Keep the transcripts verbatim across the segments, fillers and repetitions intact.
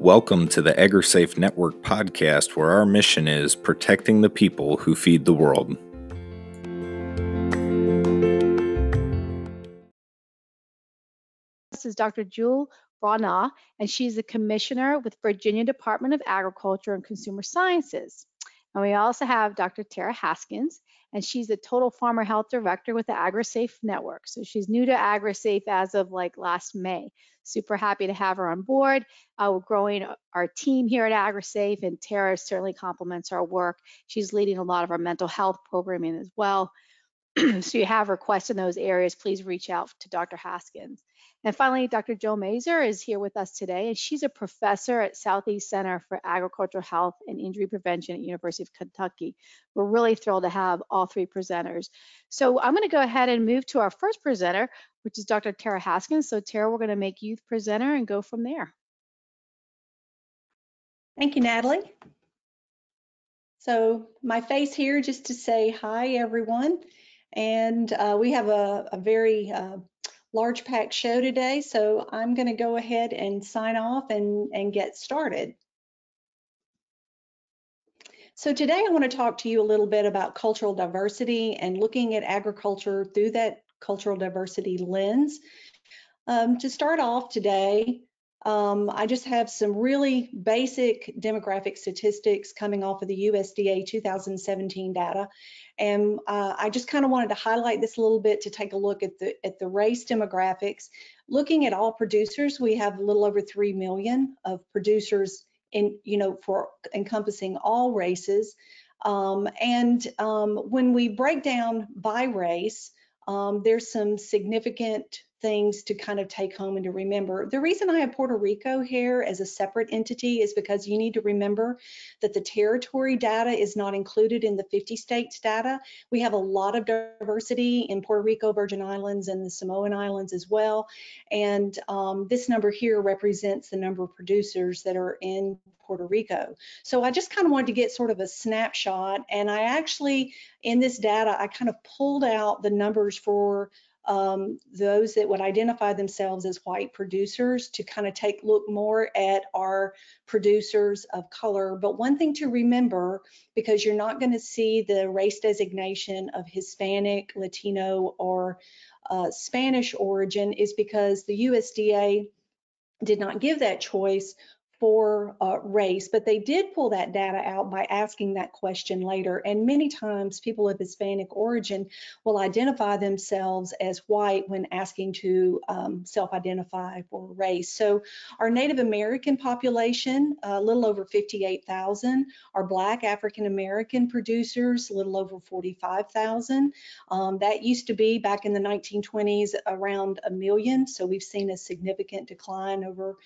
Welcome to the AgriSafe Network podcast, where our mission is protecting the people who feed the world. This is Doctor Jewel Bronaugh, and she's a commissioner with Virginia Department of Agriculture and Consumer Services. And we also have Doctor Tara Haskins, and she's a total farmer health director with the AgriSafe Network. So she's new to AgriSafe as of like last May. Super happy to have her on board. Uh, we're growing our team here at AgriSafe, and Tara certainly complements our work. She's leading a lot of our mental health programming as well. So you have requests in those areas, please reach out to Doctor Haskins. And finally, Doctor Joan Mazur is here with us today, and she's a professor at Southeast Center for Agricultural Health and Injury Prevention at University of Kentucky. We're really thrilled to have all three presenters. So I'm going to go ahead and move to our first presenter, which is Doctor Tara Haskins. So Tara, we're going to make you the presenter and go from there. Thank you, Natalie. So my face here just to say hi, everyone. And uh, we have a, a very uh, large packed show today, so I'm going to go ahead and sign off and, and get started. So today I want to talk to you a little bit about cultural diversity and looking at agriculture through that cultural diversity lens. Um, to start off today, um, I just have some really basic demographic statistics coming off of the U S D A two thousand seventeen data. And uh, I just kind of wanted to highlight this a little bit to take a look at the at the race demographics. Looking at all producers, we have a little over three million of producers in, you know, for encompassing all races. Um, and um, when we break down by race, um, there's some significant things to kind of take home and to remember. The reason I have Puerto Rico here as a separate entity is because you need to remember that the territory data is not included in the fifty states data. We have a lot of diversity in Puerto Rico, Virgin Islands, and the Samoan Islands as well. And um, this number here represents the number of producers that are in Puerto Rico. So I just kind of wanted to get sort of a snapshot. And I actually, in this data, I kind of pulled out the numbers for Um, those that would identify themselves as white producers to kind of take a look more at our producers of color. But one thing to remember, because you're not going to see the race designation of Hispanic, Latino, or uh, Spanish origin, is because the U S D A did not give that choice for uh, race, but they did pull that data out by asking that question later. And many times people of Hispanic origin will identify themselves as white when asking to um, self-identify for race. So our Native American population, a little over fifty-eight thousand, our Black African American producers, a little over forty-five thousand. Um, that used to be back in the nineteen twenties around a million. So we've seen a significant decline over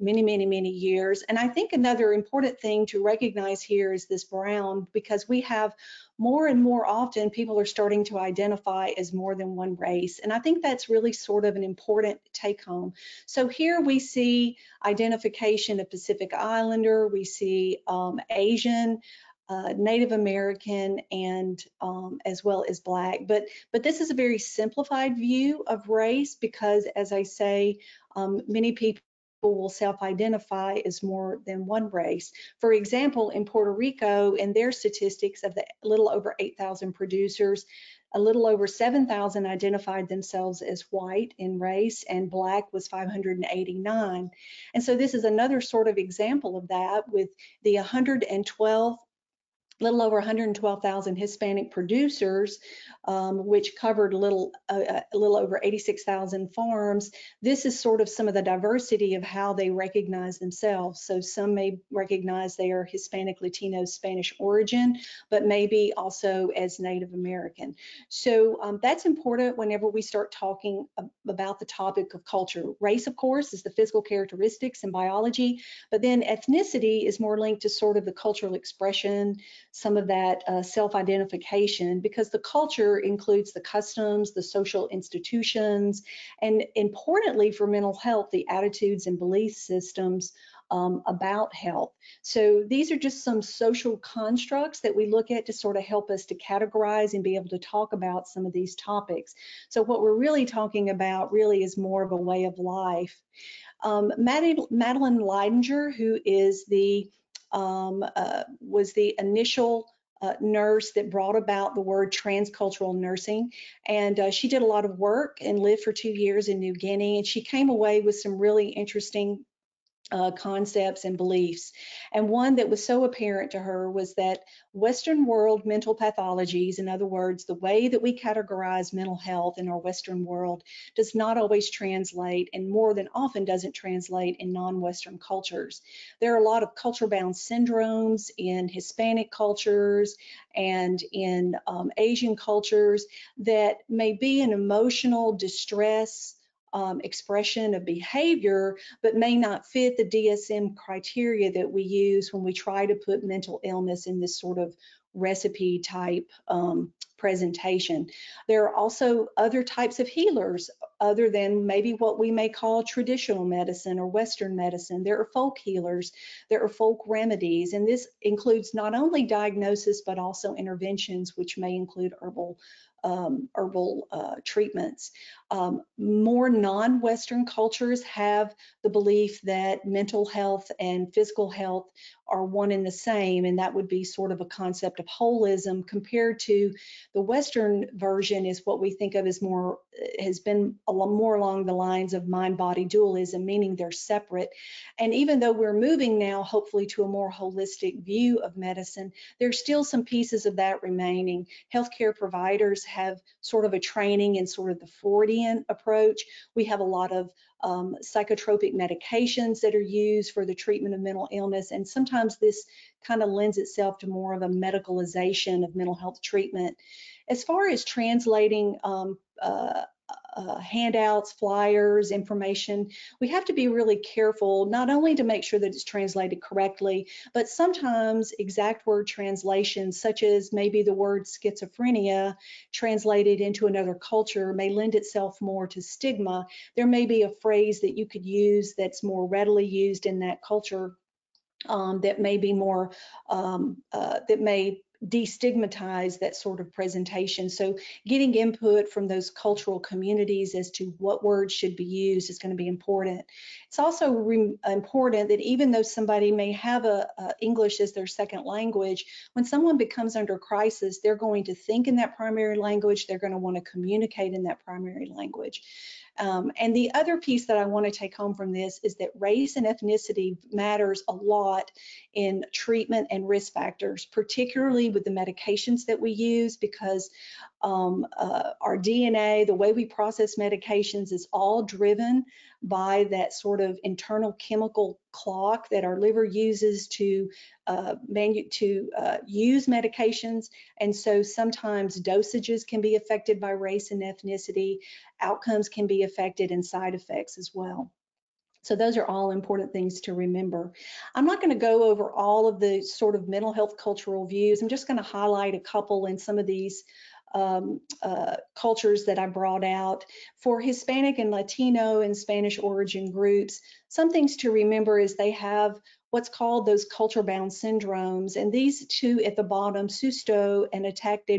many, many, many years. And I think another important thing to recognize here is this brown, because we have more and more often people are starting to identify as more than one race. And I think that's really sort of an important take home. So here we see identification of Pacific Islander, we see um, Asian, Uh, Native American, and um, as well as Black. But, but this is a very simplified view of race because, as I say, um, many people will self-identify as more than one race. For example, in Puerto Rico, in their statistics of the little over eight thousand producers, a little over seven thousand identified themselves as white in race, and Black was five hundred eighty-nine. And so this is another sort of example of that, with the one hundred twelve little over one hundred twelve thousand Hispanic producers, um, which covered a little, uh, a little over eighty-six thousand farms. This is sort of some of the diversity of how they recognize themselves. So some may recognize they are Hispanic, Latino, Spanish origin, but maybe also as Native American. So um, that's important whenever we start talking about the topic of culture. Race, of course, is the physical characteristics and biology, but then ethnicity is more linked to sort of the cultural expression, some of that uh, self-identification, because the culture includes the customs, the social institutions, and importantly for mental health, the attitudes and belief systems um, about health. So these are just some social constructs that we look at to sort of help us to categorize and be able to talk about some of these topics. So what we're really talking about really is more of a way of life. Um, Madeline Leidinger, who is the um, uh, was the initial Uh, nurse that brought about the word transcultural nursing, and uh, she did a lot of work and lived for two years in New Guinea, and she came away with some really interesting uh, concepts and beliefs. And one that was so apparent to her was that Western world mental pathologies, in other words, the way that we categorize mental health in our Western world, does not always translate, and more than often doesn't translate in non-Western cultures. There are a lot of culture-bound syndromes in Hispanic cultures and in um, Asian cultures that may be an emotional distress Um, expression of behavior, but may not fit the D S M criteria that we use when we try to put mental illness in this sort of recipe type um, presentation. There are also other types of healers other than maybe what we may call traditional medicine or Western medicine. There are folk healers, there are folk remedies, and this includes not only diagnosis but also interventions, which may include herbal Um, herbal uh, treatments. Um, more non-Western cultures have the belief that mental health and physical health are one and the same, and that would be sort of a concept of holism, compared to the Western version is what we think of as more, has been a lot more along the lines of mind-body dualism, meaning they're separate. And even though we're moving now, hopefully, to a more holistic view of medicine, there's still some pieces of that remaining. Healthcare providers have sort of a training in sort of the Freudian approach. We have a lot of um, psychotropic medications that are used for the treatment of mental illness, and sometimes this kind of lends itself to more of a medicalization of mental health treatment. As far as translating um, uh, Uh, handouts, flyers, information, we have to be really careful not only to make sure that it's translated correctly, but sometimes exact word translations, such as maybe the word schizophrenia translated into another culture, may lend itself more to stigma. There may be a phrase that you could use that's more readily used in that culture um, that may be more, um, uh, that may destigmatize that sort of presentation. So getting input from those cultural communities as to what words should be used is going to be important. It's also re important that even though somebody may have a, a English as their second language, when someone becomes under crisis, they're going to think in that primary language, they're going to want to communicate in that primary language. Um, and the other piece that I want to take home from this is that race and ethnicity matters a lot in treatment and risk factors, particularly with the medications that we use, because um, uh, our D N A, the way we process medications, is all driven by that sort of internal chemical clock that our liver uses to uh, manu to uh, use medications. And so sometimes dosages can be affected by race and ethnicity, outcomes can be affected, and side effects as well. So those are all important things to remember. I'm not going to go over all of the sort of mental health cultural views. I'm just going to highlight a couple in some of these Um, uh, cultures that I brought out. For Hispanic and Latino and Spanish origin groups, some things to remember is they have what's called those culture-bound syndromes, and these two at the bottom, susto and ataque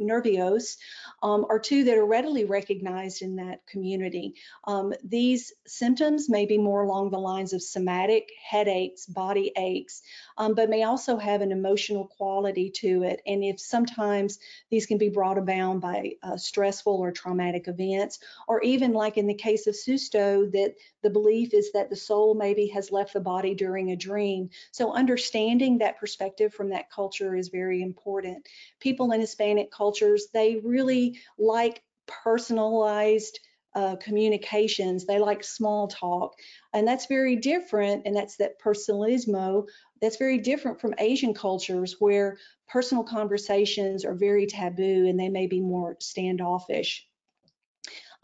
nervios, um, are two that are readily recognized in that community. Um, these symptoms may be more along the lines of somatic headaches, body aches, um, but may also have an emotional quality to it, and if sometimes these can be brought about by uh, stressful or traumatic events, or even like in the case of susto, that the belief is that the soul maybe has left the body during a dream. So understanding that perspective from that culture is very important. People in Hispanic cultures, they really like personalized uh, communications. They like small talk, and that's very different, and that's that personalismo. That's very different from Asian cultures, where personal conversations are very taboo and they may be more standoffish.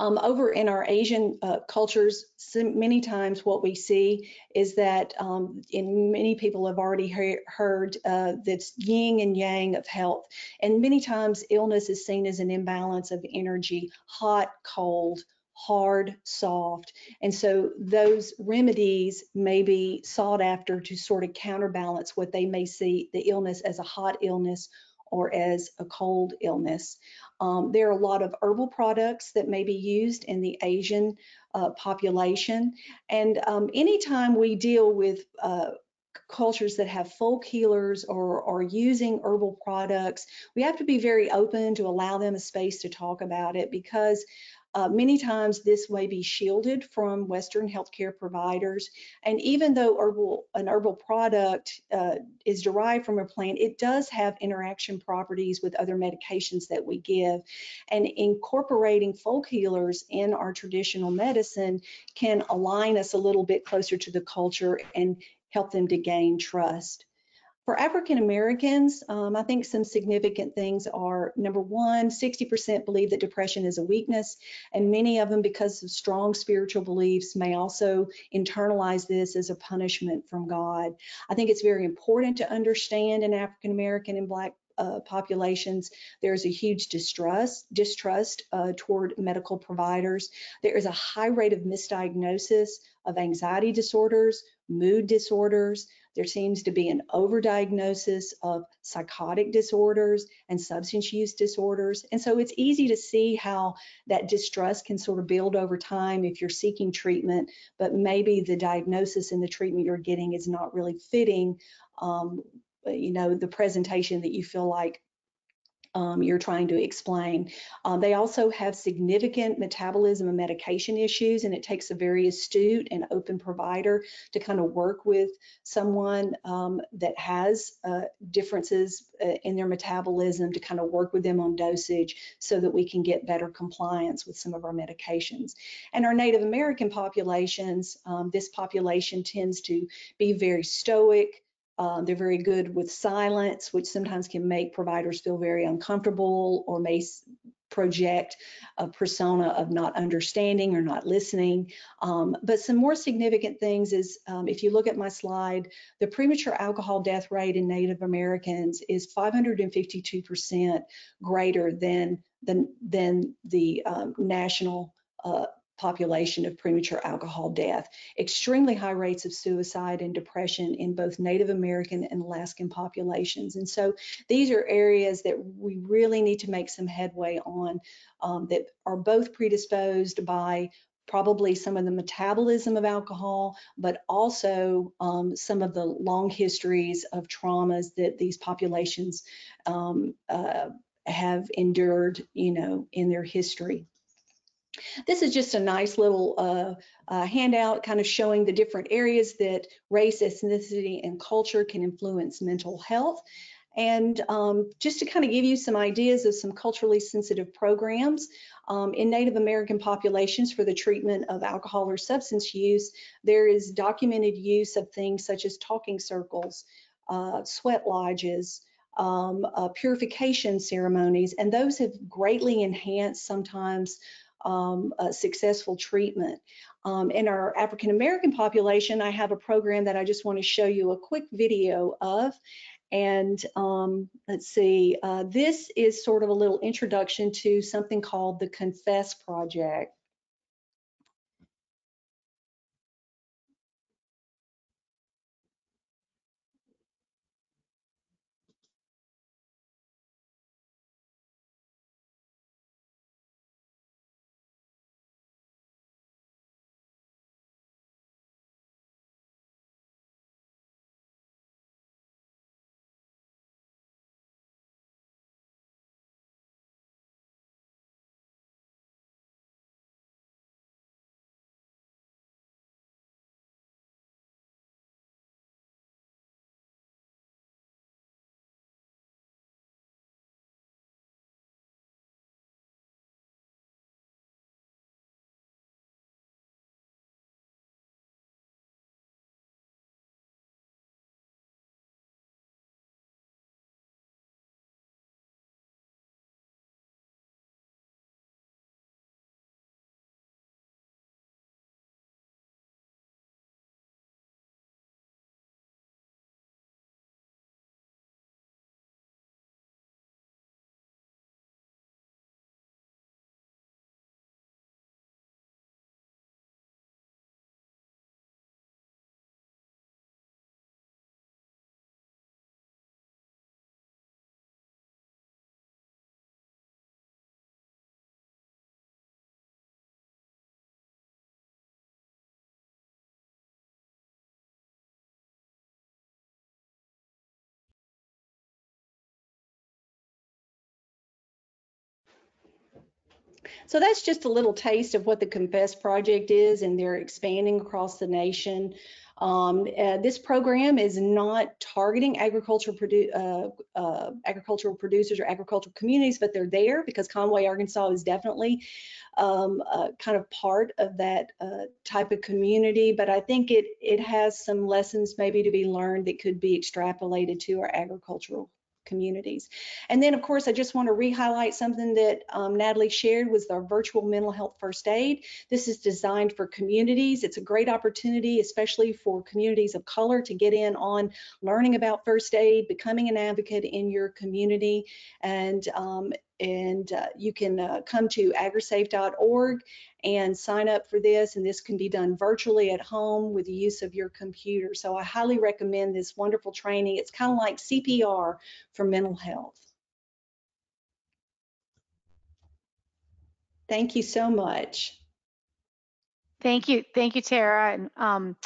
Um, over in our Asian uh, cultures, many times what we see is that, um, and many people have already he heard uh, that's yin and yang of health. And many times illness is seen as an imbalance of energy, hot, cold, hard, soft. And so those remedies may be sought after to sort of counterbalance what they may see the illness as a hot illness or as a cold illness. Um, there are a lot of herbal products that may be used in the Asian uh, population. And um, anytime we deal with uh, cultures that have folk healers or are using herbal products, we have to be very open to allow them a space to talk about it, because uh, many times this may be shielded from Western healthcare providers. And even though herbal, an herbal product uh, is derived from a plant, it does have interaction properties with other medications that we give. And incorporating folk healers in our traditional medicine can align us a little bit closer to the culture and help them to gain trust. For African Americans, um, I think some significant things are, number one, sixty percent believe that depression is a weakness, and many of them, because of strong spiritual beliefs, may also internalize this as a punishment from God. I think it's very important to understand in African American and Black Uh, populations, there's a huge distrust, distrust uh, toward medical providers. There is a high rate of misdiagnosis of anxiety disorders, mood disorders. There seems to be an overdiagnosis of psychotic disorders and substance use disorders. And so it's easy to see how that distrust can sort of build over time if you're seeking treatment, but maybe the diagnosis and the treatment you're getting is not really fitting um, you know, the presentation that you feel like um, you're trying to explain. Um, they also have significant metabolism and medication issues, and it takes a very astute and open provider to kind of work with someone um, that has uh, differences uh, in their metabolism to kind of work with them on dosage so that we can get better compliance with some of our medications. And our Native American populations, um, this population tends to be very stoic. Um, they're very good with silence, which sometimes can make providers feel very uncomfortable or may project a persona of not understanding or not listening. Um, but some more significant things is, um, if you look at my slide, the premature alcohol death rate in Native Americans is five hundred fifty-two percent greater than, than, than the um, national uh, population of premature alcohol death. Extremely high rates of suicide and depression in both Native American and Alaskan populations. And so these are areas that we really need to make some headway on, um, that are both predisposed by probably some of the metabolism of alcohol, but also um, some of the long histories of traumas that these populations um, uh, have endured, you know, in their history. This is just a nice little uh, uh, handout kind of showing the different areas that race, ethnicity, and culture can influence mental health. And um, just to kind of give you some ideas of some culturally sensitive programs um, in Native American populations for the treatment of alcohol or substance use, there is documented use of things such as talking circles, uh, sweat lodges, um, uh, purification ceremonies, and those have greatly enhanced sometimes Um, uh, successful treatment. Um, in our African American population, I have a program that I just want to show you a quick video of. And um, let's see, uh, this is sort of a little introduction to something called the CONFESS project. So that's just a little taste of what the CONFESS project is, and they're expanding across the nation. Um, uh, this program is not targeting agricultural, produ uh, uh, agricultural producers or agricultural communities, but they're there because Conway, Arkansas is definitely um, uh, kind of part of that uh, type of community. But I think it, it has some lessons maybe to be learned that could be extrapolated to our agricultural communities. And then, of course, I just want to re-highlight something that um, Natalie shared was our virtual mental health first aid. This is designed for communities. It's a great opportunity, especially for communities of color, to get in on learning about first aid, becoming an advocate in your community. And um, and uh, you can uh, come to agrisafe dot org and sign up for this, and this can be done virtually at home with the use of your computer. So I highly recommend this wonderful training. It's kind of like C P R for mental health. Thank you so much. Thank you. Thank you, Tara. And um,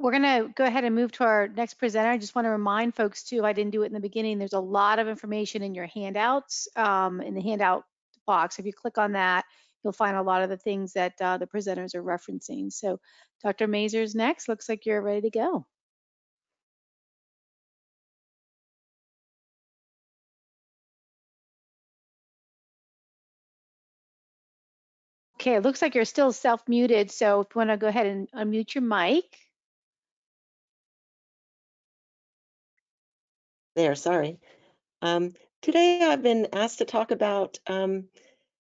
we're going to go ahead and move to our next presenter. I just want to remind folks too, I didn't do it in the beginning, there's a lot of information in your handouts, um, in the handout box. If you click on that, you'll find a lot of the things that uh, the presenters are referencing. So Doctor Mazur's next. Looks like you're ready to go. Okay, it looks like you're still self-muted. So if you want to go ahead and unmute your mic. There, sorry. Um, today I've been asked to talk about um,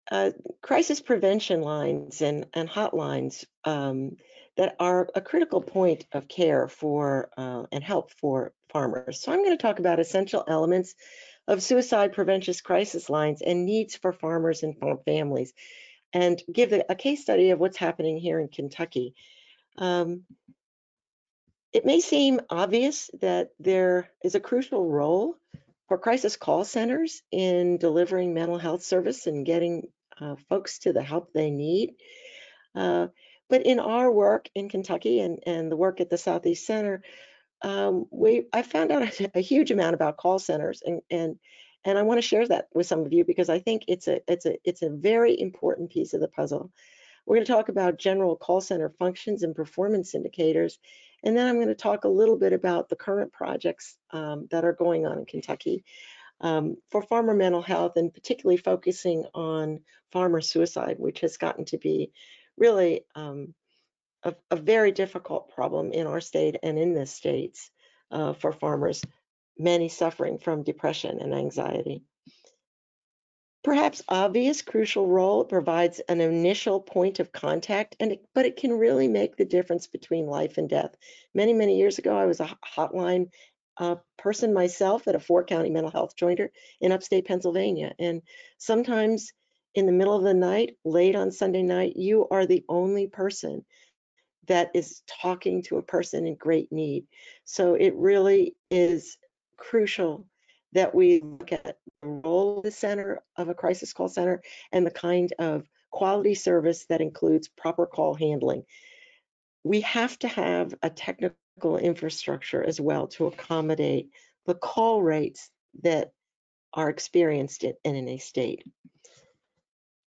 uh, crisis prevention lines and, and hotlines um, that are a critical point of care for uh, and help for farmers. So I'm going to talk about essential elements of suicide prevention crisis lines and needs for farmers and farm families, and give a, a case study of what's happening here in Kentucky. Um, It may seem obvious that there is a crucial role for crisis call centers in delivering mental health service and getting uh, folks to the help they need. Uh, but in our work in Kentucky and, and the work at the Southeast Center, um, we I found out a, a huge amount about call centers, and and and I want to share that with some of you because I think it's a it's a it's a very important piece of the puzzle. We're going to talk about general call center functions and performance indicators, and then I'm going to talk a little bit about the current projects um, that are going on in Kentucky um, for farmer mental health, and particularly focusing on farmer suicide, which has gotten to be really um, a, a very difficult problem in our state and in the states uh, for farmers, many suffering from depression and anxiety. Perhaps obvious crucial role, it provides an initial point of contact, and it, but it can really make the difference between life and death. Many, many years ago, I was a hotline uh, person myself at a four-county mental health jointer in upstate Pennsylvania. And sometimes in the middle of the night, late on Sunday night, you are the only person that is talking to a person in great need. So it really is crucial that we look at the role of the center of a crisis call center and the kind of quality service that includes proper call handling. We have to have a technical infrastructure as well to accommodate the call rates that are experienced in, in a state.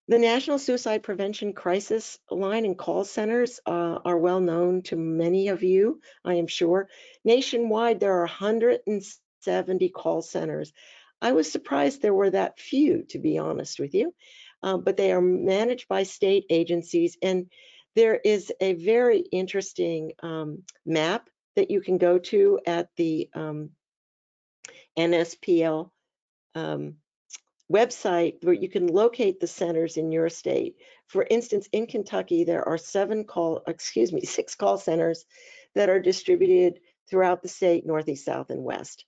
The National Suicide Prevention Crisis Line and call centers uh, are well known to many of you, I am sure. Nationwide, there are one hundred seventy call centers. I was surprised there were that few, to be honest with you, uh, but they are managed by state agencies, and there is a very interesting um, map that you can go to at the um, N S P L um, website where you can locate the centers in your state. For instance, in Kentucky, there are seven call, excuse me, six call centers that are distributed throughout the state, northeast, south, and west.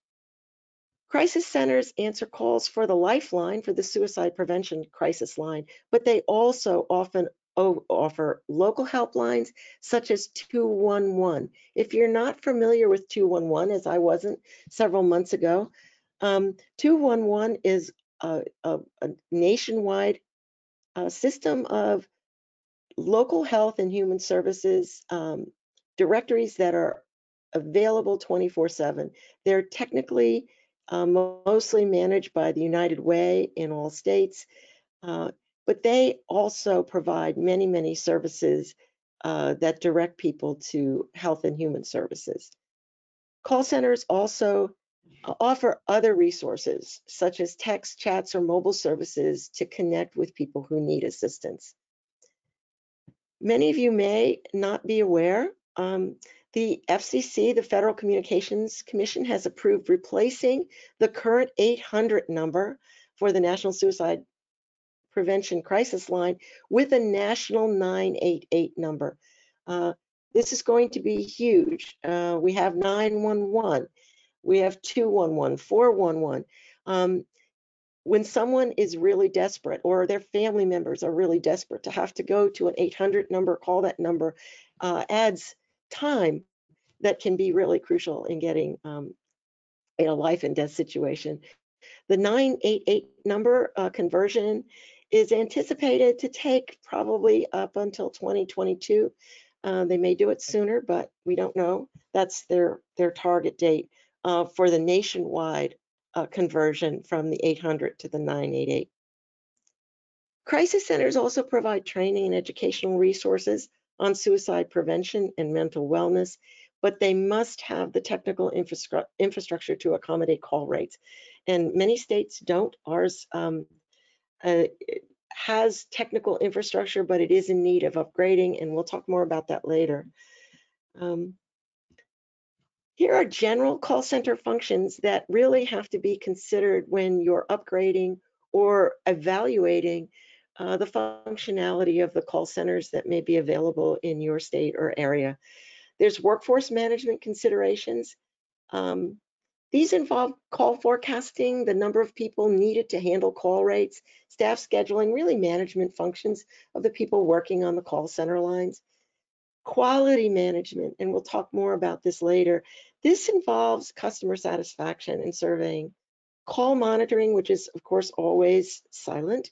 Crisis centers answer calls for the lifeline for the suicide prevention crisis line, but they also often offer local helplines such as two one one. If you're not familiar with two one one, as I wasn't several months ago, um, two one one is a, a, a nationwide uh, system of local health and human services um, directories that are available twenty-four seven. They're technically Uh, mostly managed by the United Way in all states, uh, but they also provide many, many services uh, that direct people to health and human services. Call centers also offer other resources, such as text, chats, or mobile services to connect with people who need assistance. Many of you may not be aware, um, the F C C, the Federal Communications Commission, has approved replacing the current eight hundred number for the National Suicide Prevention Crisis Line with a national nine eight eight number. Uh, this is going to be huge. Uh, we have nine one one, we have two one one, four one one. Um, when someone is really desperate or their family members are really desperate, to have to go to an eight hundred number, call that number, uh, adds time that can be really crucial in getting um, in a life and death situation. The nine eight eight number uh, conversion is anticipated to take probably up until twenty twenty-two. Uh, they may do it sooner, but we don't know. That's their, their target date uh, for the nationwide uh, conversion from the eight hundred to the nine eight eight. Crisis centers also provide training and educational resources on suicide prevention and mental wellness, but they must have the technical infrastru infrastructure to accommodate call rates. And many states don't. Ours um, uh, has technical infrastructure, but it is in need of upgrading, and we'll talk more about that later. Um, here are general call center functions that really have to be considered when you're upgrading or evaluating Uh, the functionality of the call centers that may be available in your state or area. There's workforce management considerations. Um, these involve call forecasting, the number of people needed to handle call rates, staff scheduling, really management functions of the people working on the call center lines. Quality management, and we'll talk more about this later. This involves customer satisfaction and surveying, call monitoring, which is of course always silent,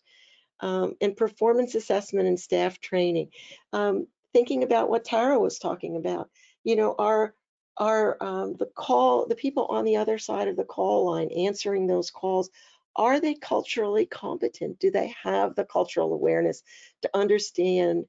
Um, and performance assessment and staff training. Um, thinking about what Tara was talking about, you know, our our um, the call, the people on the other side of the call line answering those calls, are they culturally competent? Do they have the cultural awareness to understand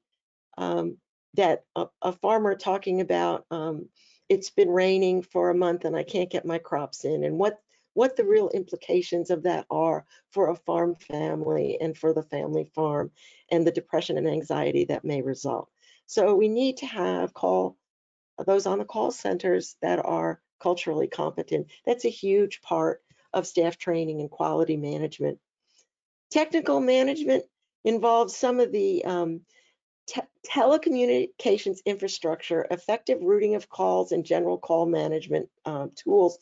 um, that a, a farmer talking about um, it's been raining for a month and I can't get my crops in, and what what the real implications of that are for a farm family and for the family farm and the depression and anxiety that may result. So we need to have call those on the call centers that are culturally competent. That's a huge part of staff training and quality management. Technical management involves some of the um, te telecommunications infrastructure, effective routing of calls, and general call management um, tools.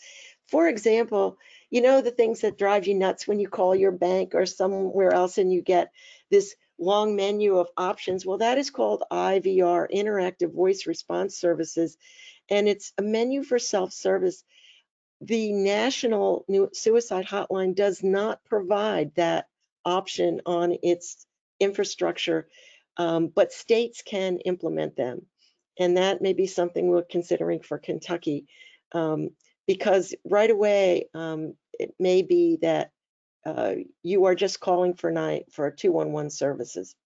For example, you know, the things that drive you nuts when you call your bank or somewhere else and you get this long menu of options. Well, that is called I V R, Interactive Voice Response Services, and it's a menu for self-service. The National Suicide Hotline does not provide that option on its infrastructure, um, but states can implement them. And that may be something we're considering for Kentucky. Um, Because right away, um, it may be that uh, you are just calling for nine, for two one one services.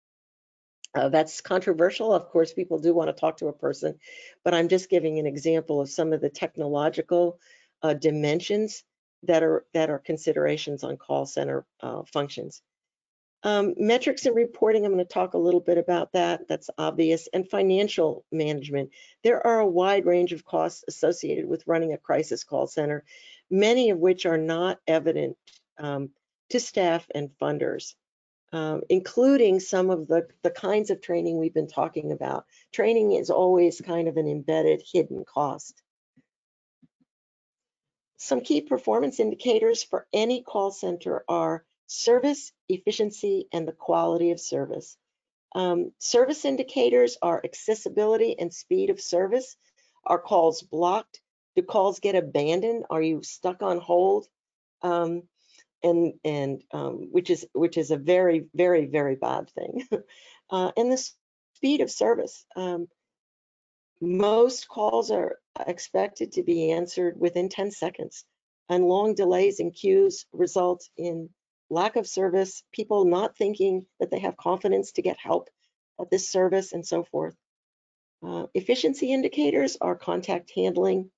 Uh, that's controversial. Of course, people do want to talk to a person, but I'm just giving an example of some of the technological uh, dimensions that are that are considerations on call center uh, functions. Um, metrics and reporting, I'm going to talk a little bit about that, that's obvious, and financial management. There are a wide range of costs associated with running a crisis call center, many of which are not evident um, to staff and funders, um, including some of the, the kinds of training we've been talking about. Training is always kind of an embedded, hidden cost. Some key performance indicators for any call center are service, efficiency, and the quality of service. Um, service indicators are accessibility and speed of service. Are calls blocked? Do calls get abandoned? Are you stuck on hold? Um, and and um, which is which is a very, very, very bad thing. uh, and the speed of service. Um, most calls are expected to be answered within ten seconds, and long delays in queues result in lack of service, people not thinking that they have confidence to get help at this service, and so forth. Uh, efficiency indicators are contact handling.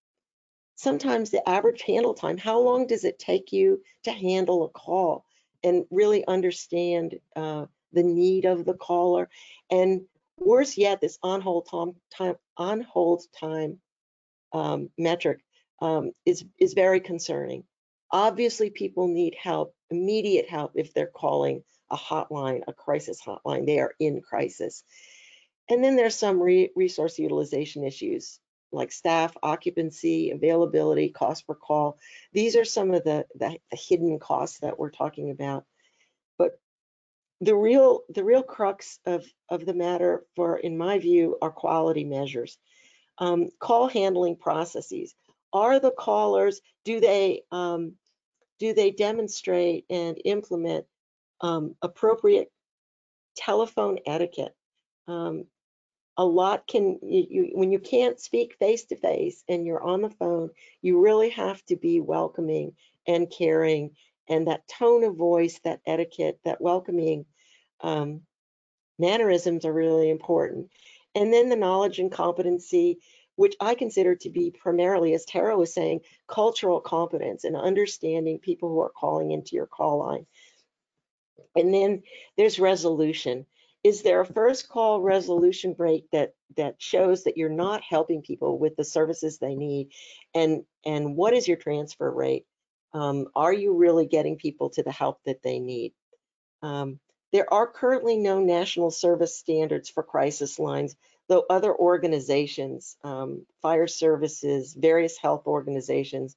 Sometimes the average handle time, how long does it take you to handle a call and really understand uh, the need of the caller? And worse yet, this on-hold time, on-hold time um, metric um, is, is very concerning. Obviously, people need help, immediate help, if they're calling a hotline, a crisis hotline, they are in crisis. And then there's some re resource utilization issues like staff, occupancy, availability, cost per call. These are some of the, the, the hidden costs that we're talking about. But the real, the real crux of, of the matter for, in my view, are quality measures. Um, call handling processes. Are the callers, do they, um, do they demonstrate and implement um, appropriate telephone etiquette? Um, a lot can, you, you, when you can't speak face-to-face and you're on the phone, you really have to be welcoming and caring, and that tone of voice, that etiquette, that welcoming um, mannerisms are really important. And then the knowledge and competency, which I consider to be primarily, as Tara was saying, cultural competence and understanding people who are calling into your call line. And then there's resolution. Is there a first call resolution rate that, that shows that you're not helping people with the services they need? And, and what is your transfer rate? Um, are you really getting people to the help that they need? Um, there are currently no national service standards for crisis lines, though other organizations, um, fire services, various health organizations,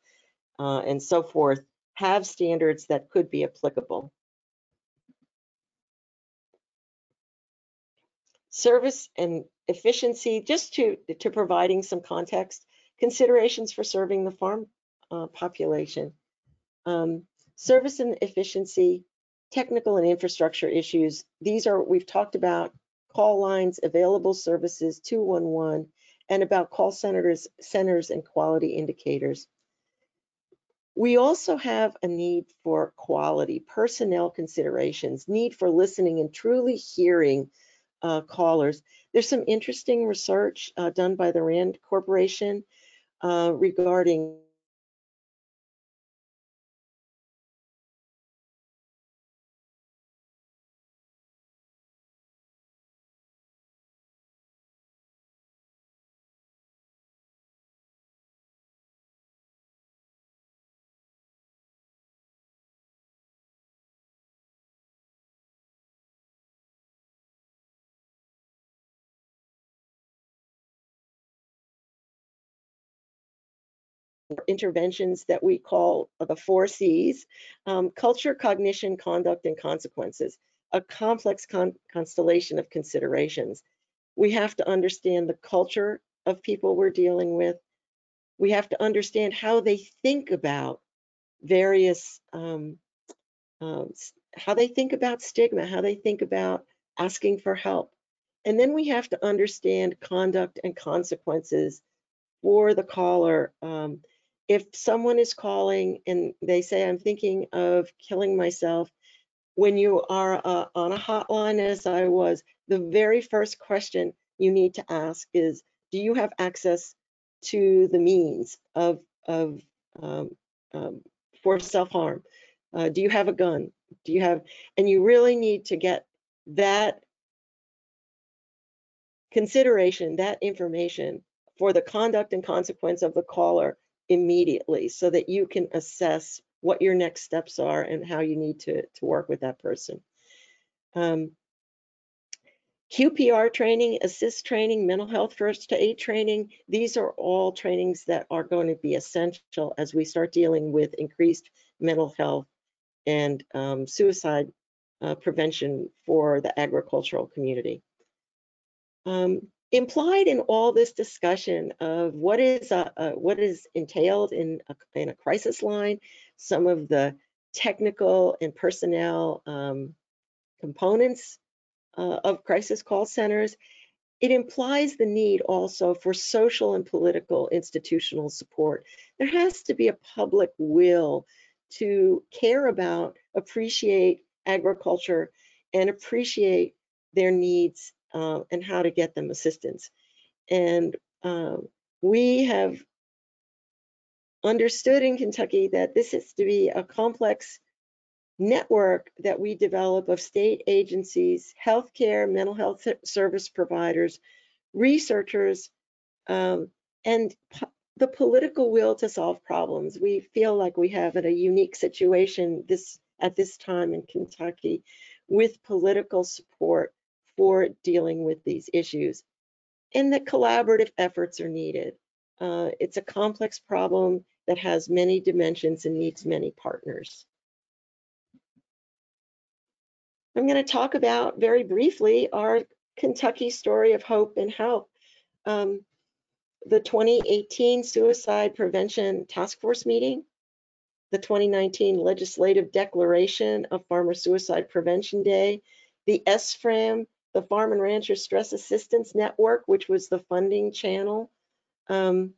uh, and so forth, have standards that could be applicable. Service and efficiency, just to, to providing some context, considerations for serving the farm uh, population. Um, service and efficiency, technical and infrastructure issues. These are, we've talked about call lines, available services, two one one, and about call centers, centers and quality indicators. We also have a need for quality, personnel considerations, need for listening and truly hearing uh, callers. There's some interesting research uh, done by the Rand Corporation uh, regarding interventions that we call the four C's, um, culture, cognition, conduct, and consequences, a complex con constellation of considerations. We have to understand the culture of people we're dealing with. We have to understand how they think about various, um, um, how they think about stigma, how they think about asking for help. And then we have to understand conduct and consequences for the caller. Um, If someone is calling and they say, I'm thinking of killing myself, when you are uh, on a hotline, as I was, the very first question you need to ask is, do you have access to the means of, of um, um, for self-harm? Uh, do you have a gun? Do you have, and you really need to get that consideration, that information for the conduct and consequence of the caller immediately, so that you can assess what your next steps are and how you need to, to work with that person. Um, Q P R training, assist training, mental health first aid training, these are all trainings that are going to be essential as we start dealing with increased mental health and um, suicide uh, prevention for the agricultural community. Um, Implied in all this discussion of what is uh, uh, what is entailed in a, in a crisis line, some of the technical and personnel um, components uh, of crisis call centers, it implies the need also for social and political institutional support. There has to be a public will to care about, appreciate agriculture, and appreciate their needs uh, and how to get them assistance. And uh, we have understood in Kentucky that this is to be a complex network that we develop of state agencies, healthcare, mental health service providers, researchers, um, and po the political will to solve problems. We feel like we have a unique situation this at this time in Kentucky with political support for dealing with these issues. And that collaborative efforts are needed. Uh, it's a complex problem that has many dimensions and needs many partners. I'm going to talk about very briefly our Kentucky story of hope and help. Um, the twenty eighteen Suicide Prevention Task Force meeting, the twenty nineteen legislative declaration of Farmer Suicide Prevention Day, the S F R A M, the Farm and Rancher Stress Assistance Network, which was the funding channel um,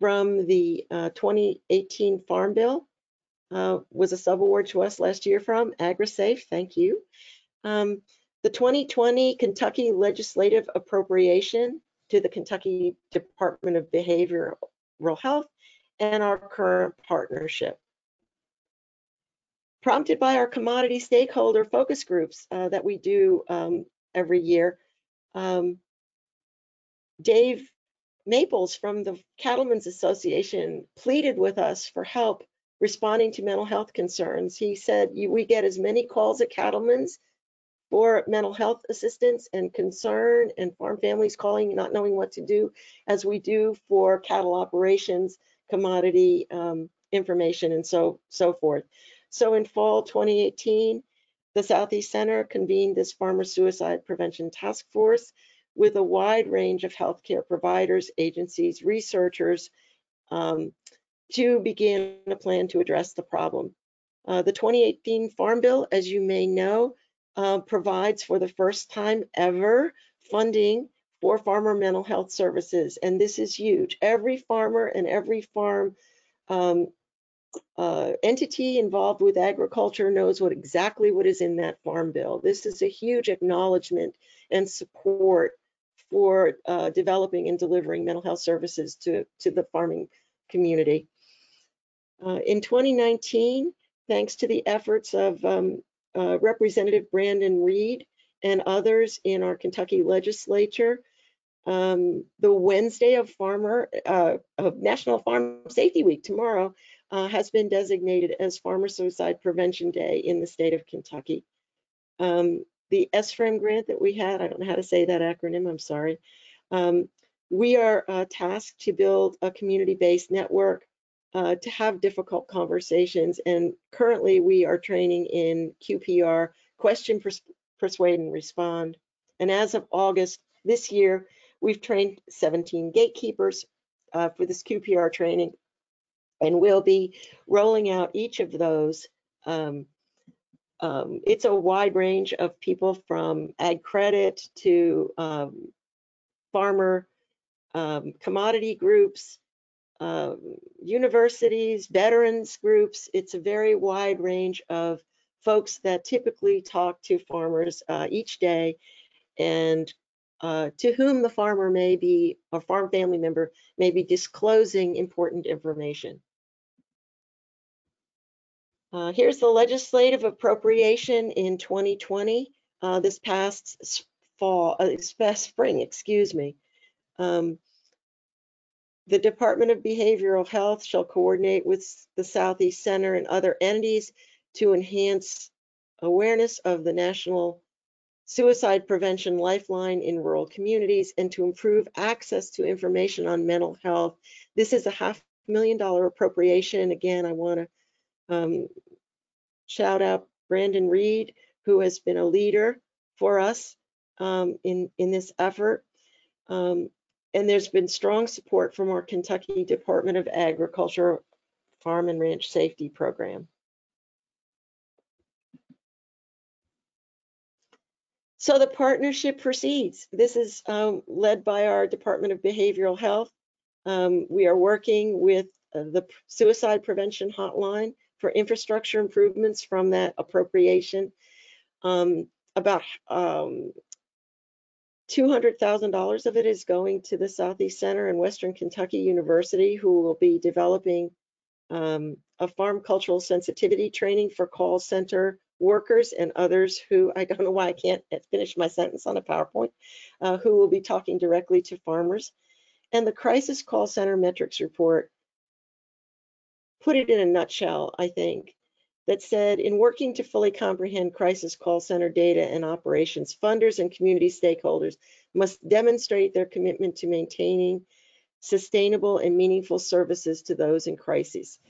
from the uh, twenty eighteen Farm Bill, Uh, was a subaward to us last year from AgriSafe, thank you. Um, the twenty twenty Kentucky legislative appropriation to the Kentucky Department of Behavioral Health and our current partnership. Prompted by our commodity stakeholder focus groups uh, that we do um, every year, um, Dave Maples from the Cattlemen's Association pleaded with us for help responding to mental health concerns. He said, we get as many calls at cattlemen's for mental health assistance and concern and farm families calling, not knowing what to do, as we do for cattle operations, commodity um, information, and so, so forth. So in fall twenty eighteen, the Southeast Center convened this Farmer Suicide Prevention Task Force with a wide range of healthcare providers, agencies, researchers, um, to begin a plan to address the problem. Uh, the twenty eighteen Farm Bill, as you may know, uh, provides for the first time ever funding for farmer mental health services, and this is huge. Every farmer and every farm um, uh, entity involved with agriculture knows what exactly what is in that Farm Bill. This is a huge acknowledgement and support for uh, developing and delivering mental health services to, to the farming community. Uh, in twenty nineteen, thanks to the efforts of um, uh, Representative Brandon Reed and others in our Kentucky legislature, um, the Wednesday of Farmer uh, of National Farm Safety Week tomorrow uh, has been designated as Farmer Suicide Prevention Day in the state of Kentucky. Um, the S F R A M grant that we had, I don't know how to say that acronym, I'm sorry. Um, we are uh, tasked to build a community-based network Uh, to have difficult conversations, and currently we are training in Q P R, question, pers persuade, and respond. And as of August this year, we've trained seventeen gatekeepers uh, for this Q P R training, and we'll be rolling out each of those. Um, um, it's a wide range of people, from ag credit to um, farmer um, commodity groups, Uh, universities, veterans groups. It's a very wide range of folks that typically talk to farmers uh, each day, and uh, to whom the farmer may be, or farm family member may be, disclosing important information. Uh, here's the legislative appropriation in twenty twenty, uh, this past fall, uh, this past spring, excuse me. Um, The Department of Behavioral Health shall coordinate with the Southeast Center and other entities to enhance awareness of the National Suicide Prevention Lifeline in rural communities and to improve access to information on mental health. This is a half million dollar appropriation. Again, I want to um, shout out Brandon Reed, who has been a leader for us um, in, in this effort. Um, And there's been strong support from our Kentucky Department of Agriculture, Farm and Ranch Safety Program. So the partnership proceeds. This is um, led by our Department of Behavioral Health. Um, we are working with uh, the Suicide Prevention Hotline for infrastructure improvements from that appropriation. Um, about um, two hundred thousand dollars of it is going to the Southeast Center and Western Kentucky University, who will be developing um, a farm cultural sensitivity training for call center workers and others who, I don't know why I can't finish my sentence on a PowerPoint, uh, who will be talking directly to farmers. And the Crisis Call Center Metrics Report put it in a nutshell, I think, that said, in working to fully comprehend crisis call center data and operations, funders and community stakeholders must demonstrate their commitment to maintaining sustainable and meaningful services to those in crises.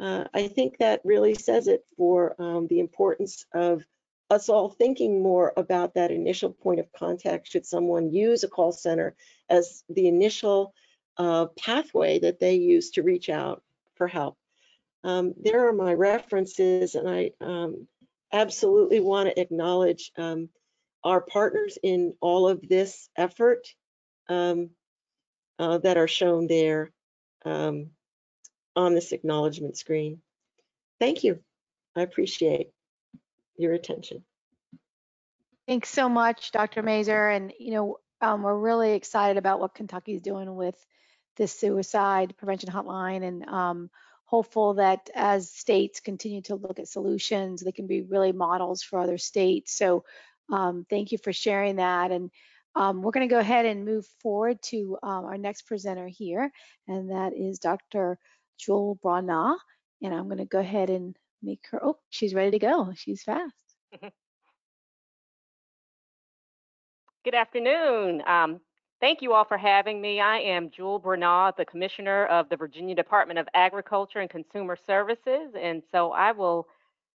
Uh, I think that really says it for um, the importance of us all thinking more about that initial point of contact should someone use a call center as the initial uh, pathway that they use to reach out for help. Um, there are my references, and I um, absolutely want to acknowledge um, our partners in all of this effort um, uh, that are shown there um, on this acknowledgement screen. Thank you. I appreciate your attention. Thanks so much, Doctor Mazur. And, you know, um, we're really excited about what Kentucky's doing with this suicide prevention hotline, and um, hopeful that as states continue to look at solutions, they can be really models for other states. So um, thank you for sharing that. And um, we're gonna go ahead and move forward to um, our next presenter here, and that is Doctor Jewel Bronaugh. And I'm gonna go ahead and make her, oh, she's ready to go. She's fast. Good afternoon. Um Thank you all for having me. I am Jewel Bronaugh, the Commissioner of the Virginia Department of Agriculture and Consumer Services. And so I will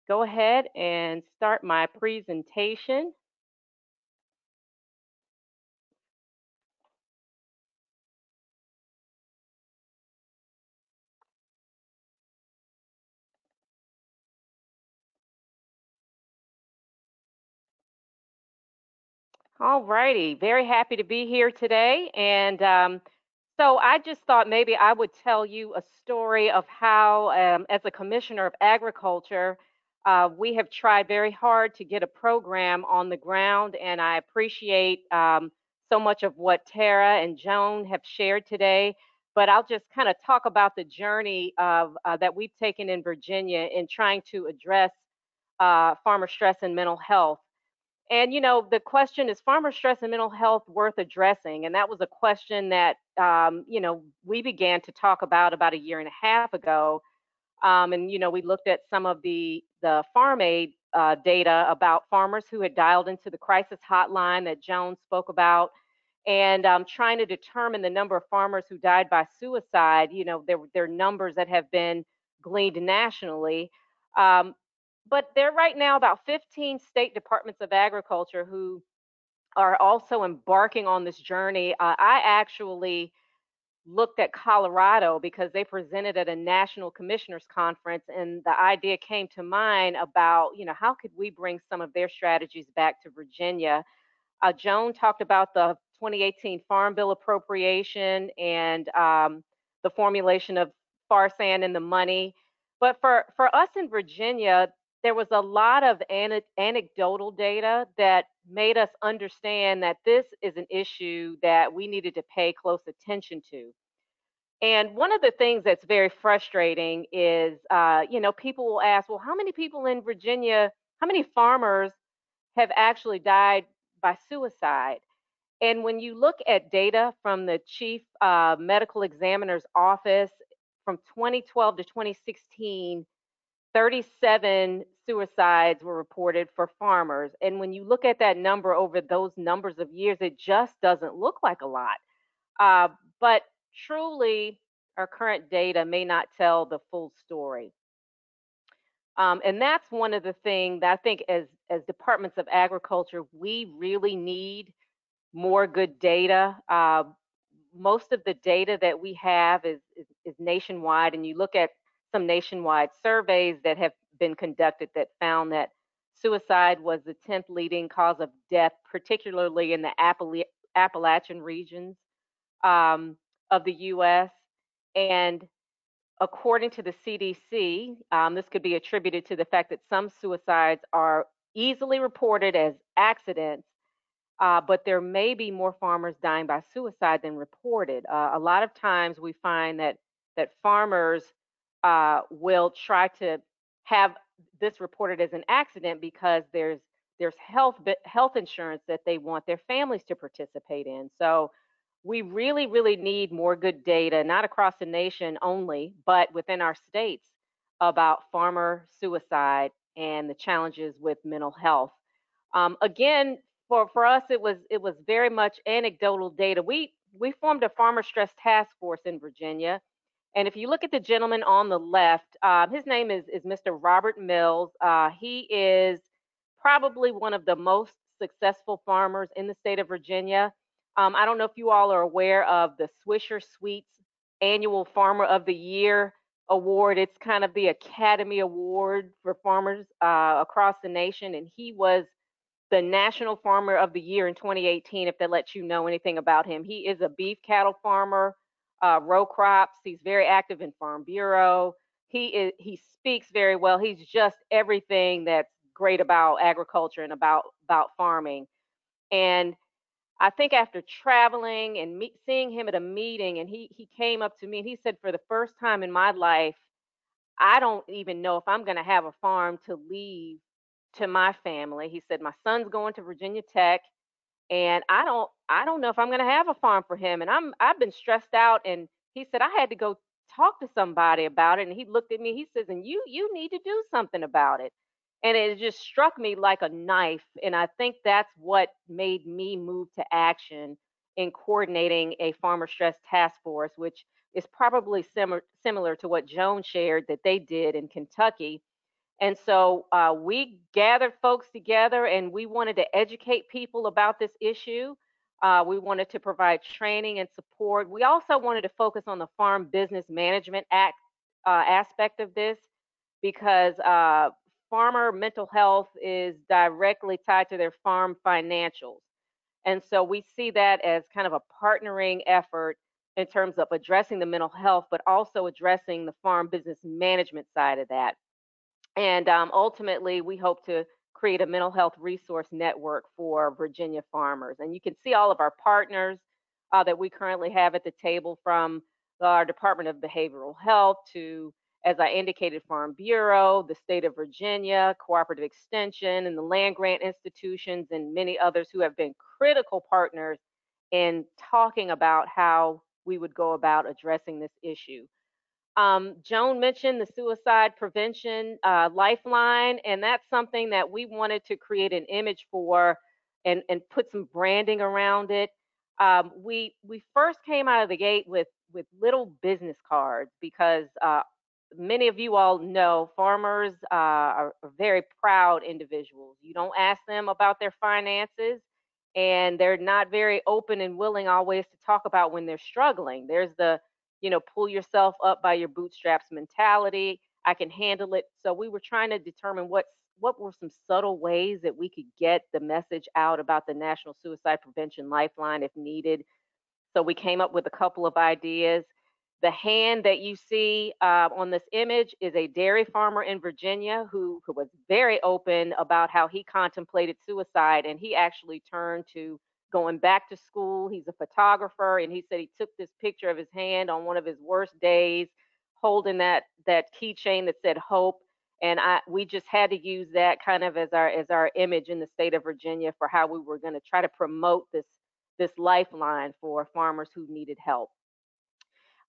go ahead and start my presentation. All righty, very happy to be here today. And um, so I just thought maybe I would tell you a story of how, um, as a commissioner of agriculture, uh, we have tried very hard to get a program on the ground. And I appreciate um, so much of what Tara and Joan have shared today. But I'll just kind of talk about the journey of uh, that we've taken in Virginia in trying to address uh, farmer stress and mental health. And, you know, the question is, farmer stress and mental health worth addressing? And that was a question that, um, you know, we began to talk about about a year and a half ago. Um, and, you know, we looked at some of the, the farm aid uh, data about farmers who had dialed into the crisis hotline that Joan spoke about, and um, trying to determine the number of farmers who died by suicide. You know, there, there are numbers that have been gleaned nationally. Um, But there are right now about fifteen state departments of agriculture who are also embarking on this journey. Uh, I actually looked at Colorado because they presented at a national commissioners conference, and the idea came to mind about, you know, how could we bring some of their strategies back to Virginia? Uh, Joan talked about the twenty eighteen Farm Bill appropriation and um, the formulation of Farsan and the money. But for, for us in Virginia, there was a lot of anecdotal data that made us understand that this is an issue that we needed to pay close attention to. And one of the things that's very frustrating is, uh, you know, people will ask, well, how many people in Virginia, how many farmers have actually died by suicide? And when you look at data from the chief uh, medical examiner's office from twenty twelve to twenty sixteen, thirty-seven suicides were reported for farmers. And when you look at that number over those numbers of years, it just doesn't look like a lot. Uh, but truly, our current data may not tell the full story. Um, and that's one of the things that I think as, as departments of agriculture, we really need more good data. Uh, most of the data that we have is, is, is nationwide, and you look at some nationwide surveys that have been conducted that found that suicide was the tenth leading cause of death, particularly in the Appala Appalachian regions um, of the U S. And according to the C D C, um, this could be attributed to the fact that some suicides are easily reported as accidents, uh, but there may be more farmers dying by suicide than reported. Uh, a lot of times we find that that farmers uh, will try to have this reported as an accident because there's there's health health insurance that they want their families to participate in. So we really, really need more good data, not across the nation only, but within our states about farmer suicide and the challenges with mental health. Um, again, for, for us, it was it was very much anecdotal data. We we formed a farmer stress task force in Virginia. And if you look at the gentleman on the left, uh, his name is, is Mister Robert Mills. Uh, he is probably one of the most successful farmers in the state of Virginia. Um, I don't know if you all are aware of the Swisher Sweets Annual Farmer of the Year Award. It's kind of the Academy Award for farmers uh, across the nation. And he was the National Farmer of the Year in twenty eighteen, if that lets you know anything about him. He is a beef cattle farmer, uh, row crops. He's very active in Farm Bureau. He is, he speaks very well. He's just everything that's great about agriculture and about, about farming. And I think after traveling and me, seeing him at a meeting, and he he came up to me and he said, for the first time in my life, I don't even know if I'm going to have a farm to leave to my family. He said, my son's going to Virginia Tech, and I don't I don't know if I'm going to have a farm for him. And I'm I've been stressed out. And he said, I had to go talk to somebody about it. And he looked at me. He says, and you you need to do something about it. And it just struck me like a knife. And I think that's what made me move to action in coordinating a farmer stress task force, which is probably similar similar to what Joan shared that they did in Kentucky. And so uh, we gathered folks together and we wanted to educate people about this issue. Uh, we wanted to provide training and support. We also wanted to focus on the Farm Business Management Act uh, aspect of this because uh, farmer mental health is directly tied to their farm financials. And so we see that as kind of a partnering effort in terms of addressing the mental health, but also addressing the farm business management side of that. And um, ultimately, we hope to create a mental health resource network for Virginia farmers. And you can see all of our partners uh, that we currently have at the table, from our Department of Behavioral Health to, as I indicated, Farm Bureau, the State of Virginia, Cooperative Extension, and the land-grant institutions, and many others who have been critical partners in talking about how we would go about addressing this issue. Um, Joan mentioned the Suicide Prevention uh, Lifeline, and that's something that we wanted to create an image for and, and put some branding around it. Um, we we first came out of the gate with, with little business cards because uh, many of you all know farmers uh, are very proud individuals. You don't ask them about their finances, and they're not very open and willing always to talk about when they're struggling. There's the, you know, pull yourself up by your bootstraps mentality. I can handle it. So we were trying to determine what, what were some subtle ways that we could get the message out about the National Suicide Prevention Lifeline if needed. So we came up with a couple of ideas. The hand that you see uh, on this image is a dairy farmer in Virginia who, who was very open about how he contemplated suicide, and he actually turned to going back to school. He's a photographer, and he said he took this picture of his hand on one of his worst days, holding that that keychain that said hope. And I we just had to use that kind of as our as our image in the state of Virginia for how we were going to try to promote this this lifeline for farmers who needed help.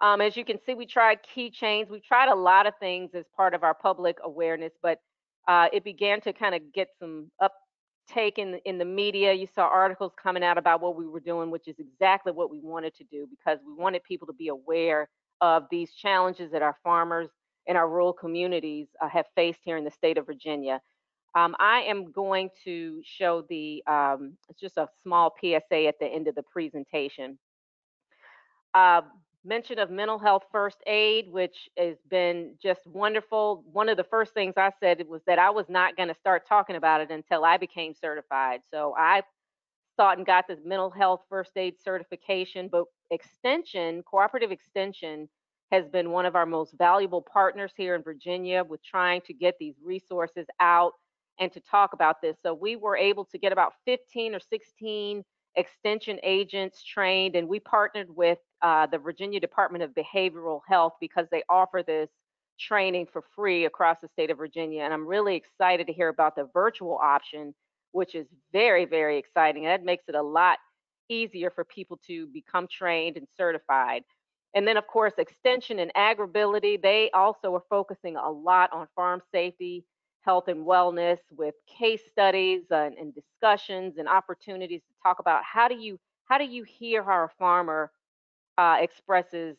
Um, as you can see, we tried keychains. We tried a lot of things as part of our public awareness, but uh, it began to kind of get some uptake in, in the media. You saw articles coming out about what we were doing, which is exactly what we wanted to do because we wanted people to be aware of these challenges that our farmers and our rural communities uh, have faced here in the state of Virginia. Um, I am going to show the, um, it's just a small P S A at the end of the presentation. Uh, Mention of mental health first aid, which has been just wonderful. One of the first things I said was that I was not going to start talking about it until I became certified. So I thought and got this mental health first aid certification, but Extension, Cooperative Extension, has been one of our most valuable partners here in Virginia with trying to get these resources out and to talk about this. So we were able to get about fifteen or sixteen extension agents trained, and we partnered with uh, the Virginia Department of Behavioral Health because they offer this training for free across the state of Virginia. And I'm really excited to hear about the virtual option, which is very, very exciting. And that makes it a lot easier for people to become trained and certified. And then, of course, Extension and AgriAbility, they also are focusing a lot on farm safety, health and wellness with case studies and, and discussions and opportunities to talk about how do you how do you hear how a farmer uh, expresses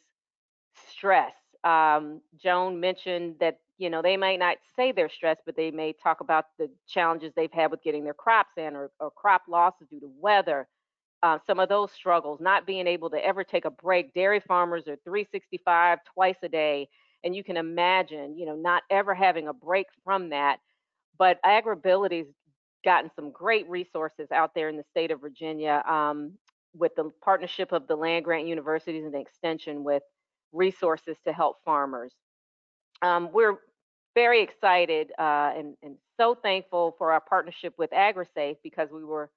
stress. Um, Joan mentioned that, you know, they might not say they're stressed, but they may talk about the challenges they've had with getting their crops in or, or crop losses due to weather. Uh, some of those struggles, not being able to ever take a break. Dairy farmers are three sixty-five twice a day. And you can imagine, you know, not ever having a break from that. But AgrAbility's gotten some great resources out there in the state of Virginia um, with the partnership of the land grant universities and the extension with resources to help farmers. Um, we're very excited uh, and, and so thankful for our partnership with AgriSafe because we were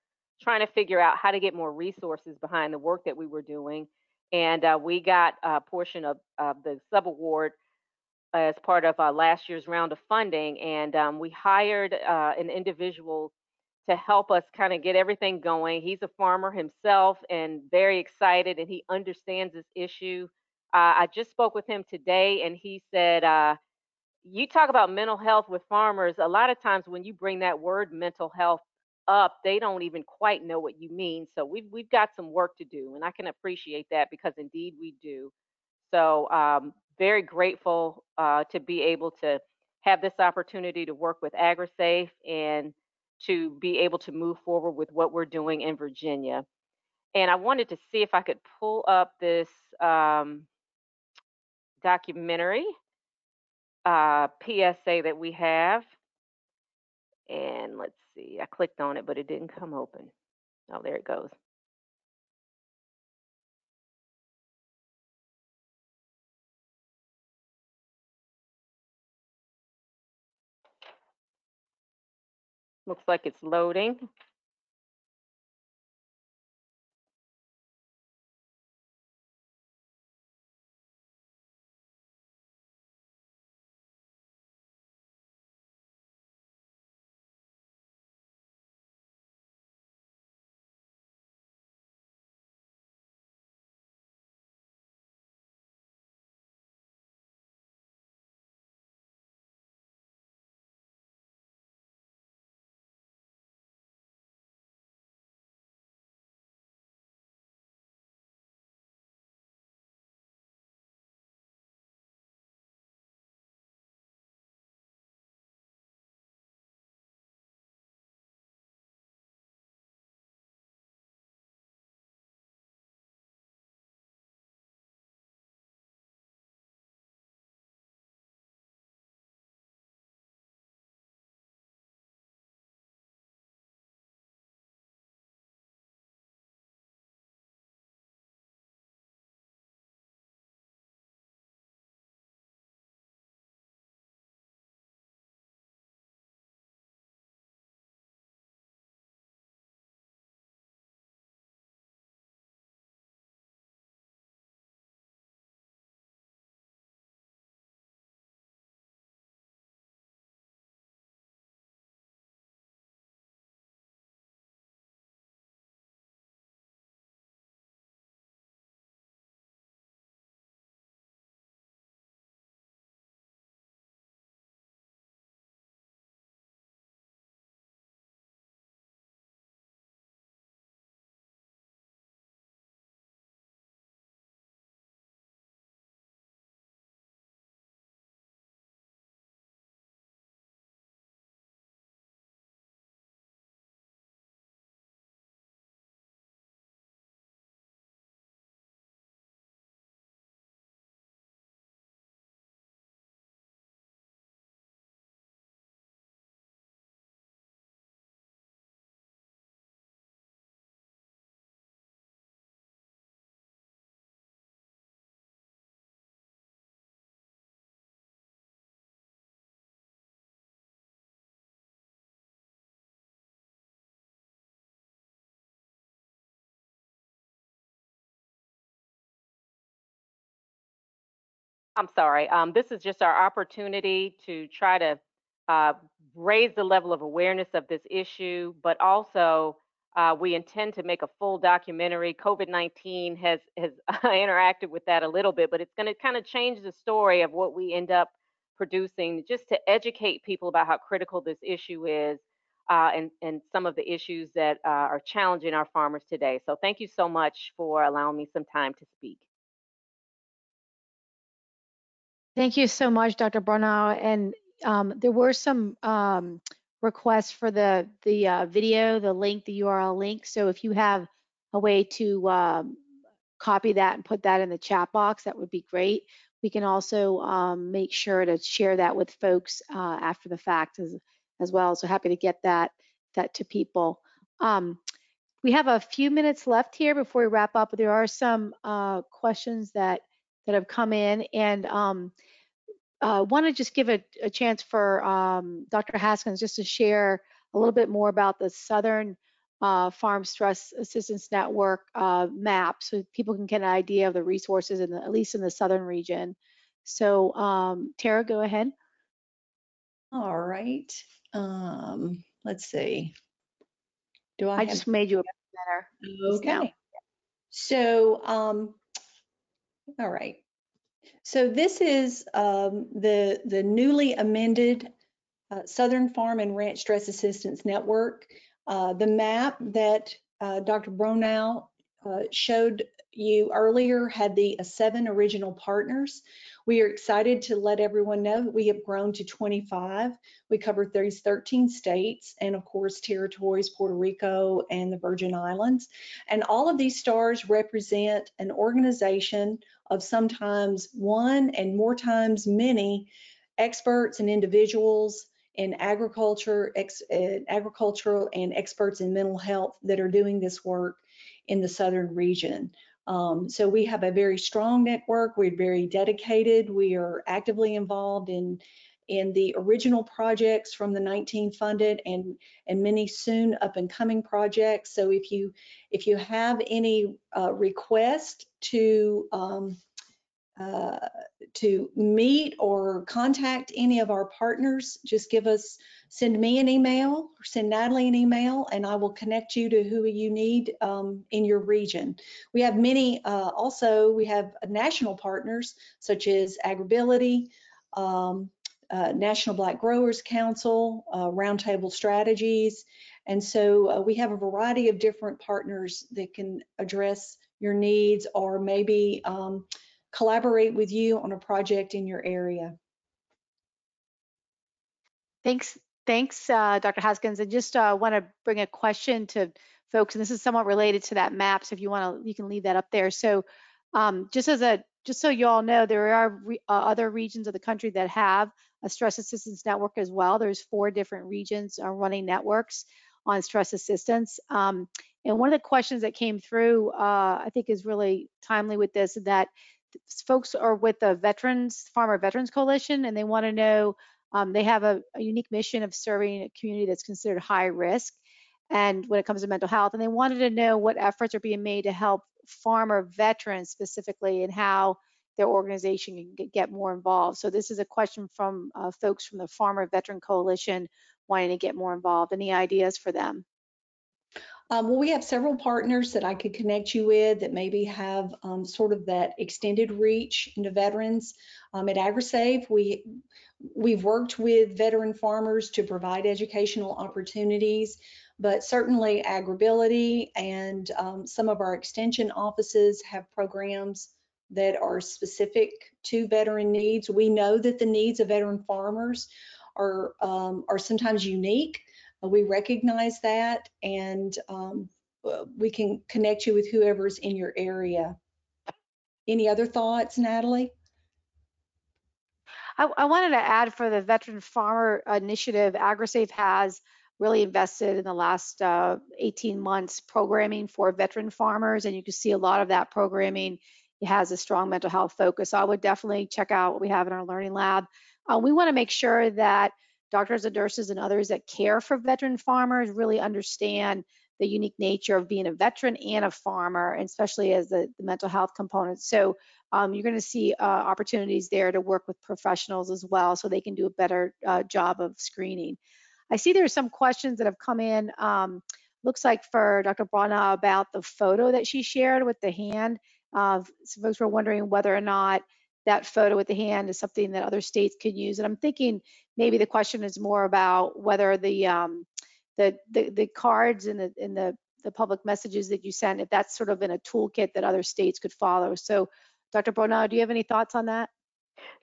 trying to figure out how to get more resources behind the work that we were doing. And uh, we got a portion of, of the subaward as part of uh, last year's round of funding. And um, we hired uh, an individual to help us kind of get everything going. He's a farmer himself and very excited, and he understands this issue. Uh, I just spoke with him today, and he said, uh, you talk about mental health with farmers. A lot of times when you bring that word mental health up, they don't even quite know what you mean. So we've, we've got some work to do, and I can appreciate that because indeed we do. So um, very grateful uh, to be able to have this opportunity to work with AgriSafe and to be able to move forward with what we're doing in Virginia. And I wanted to see if I could pull up this um, documentary uh, P S A that we have. And let's see, I clicked on it, but it didn't come open. Oh, there it goes. Looks like it's loading. I'm sorry, um, this is just our opportunity to try to uh, raise the level of awareness of this issue, but also uh, we intend to make a full documentary. COVID nineteen has, has interacted with that a little bit, but it's gonna kind of change the story of what we end up producing just to educate people about how critical this issue is uh, and, and some of the issues that uh, are challenging our farmers today. So thank you so much for allowing me some time to speak. Thank you so much, Doctor Bronaugh. And um, there were some um, requests for the, the uh, video, the link, the U R L link. So if you have a way to um, copy that and put that in the chat box, that would be great. We can also um, make sure to share that with folks uh, after the fact as, as well. So happy to get that, that to people. Um, we have a few minutes left here before we wrap up. There are some uh, questions that that have come in, and um, uh, want to just give a, a chance for um, Doctor Haskins just to share a little bit more about the Southern uh, Farm Stress Assistance Network uh, map, so people can get an idea of the resources, in the, at least in the Southern region. So um, Tara, go ahead. All right, um, let's see. Do I, I have... just made you a presenter. Okay. Now. So, um, all right, so this is um, the, the newly amended uh, Southern Farm and Ranch Stress Assistance Network. Uh, the map that uh, Doctor Bronaugh uh, showed you earlier had the uh, seven original partners. We are excited to let everyone know that we have grown to twenty-five. We cover thirteen states and, of course, territories, Puerto Rico and the Virgin Islands. And all of these stars represent an organization of sometimes one and more times many experts and individuals in agriculture, ex, uh, agricultural and experts in mental health that are doing this work in the Southern region. Um, so we have a very strong network. We're very dedicated. We are actively involved in in the original projects from the nineteen funded and and many soon up and coming projects. So if you if you have any uh, request to um, uh, to meet or contact any of our partners, just give us send me an email or send Natalie an email, and I will connect you to who you need um, in your region. We have many, uh, also we have national partners such as AgriAbility, um, uh, National Black Growers Council, uh, Roundtable Strategies, and so uh, we have a variety of different partners that can address your needs or maybe um, collaborate with you on a project in your area. Thanks. Thanks, uh, Doctor Haskins. I just uh, want to bring a question to folks, and this is somewhat related to that map. So if you want to, you can leave that up there. So um, just as a, just so you all know, there are re uh, other regions of the country that have a stress assistance network as well. There's four different regions are running networks on stress assistance. Um, and one of the questions that came through, uh, I think, is really timely with this, that folks are with the Veterans Farmer Veterans Coalition, and they want to know. Um, they have a, a unique mission of serving a community that's considered high risk, and when it comes to mental health, and they wanted to know what efforts are being made to help farmer veterans specifically, and how their organization can get more involved. So this is a question from uh, folks from the Farmer Veteran Coalition wanting to get more involved. Any ideas for them? Um, well, we have several partners that I could connect you with that maybe have um, sort of that extended reach into veterans. Um, at AgriSafe, we, we've worked with veteran farmers to provide educational opportunities, but certainly AgriAbility and um, some of our extension offices have programs that are specific to veteran needs. We know that the needs of veteran farmers are, um, are sometimes unique. We recognize that, and um, we can connect you with whoever's in your area. Any other thoughts, Natalie? I, I wanted to add for the Veteran Farmer Initiative, AgriSafe has really invested in the last uh, eighteen months programming for veteran farmers, and you can see a lot of that programming. It has a strong mental health focus. So I would definitely check out what we have in our learning lab. Uh, we want to make sure that doctors and nurses and others that care for veteran farmers really understand the unique nature of being a veteran and a farmer, and especially as the, the mental health component. So um, you're going to see uh, opportunities there to work with professionals as well, so they can do a better uh, job of screening. I see there's some questions that have come in. Um, looks like for Doctor Bronaugh about the photo that she shared with the hand. Uh, some folks were wondering whether or not that photo with the hand is something that other states could use. And I'm thinking maybe the question is more about whether the um, the, the the cards and the in the the public messages that you send, if that's sort of in a toolkit that other states could follow. So, Doctor Bronaugh, do you have any thoughts on that?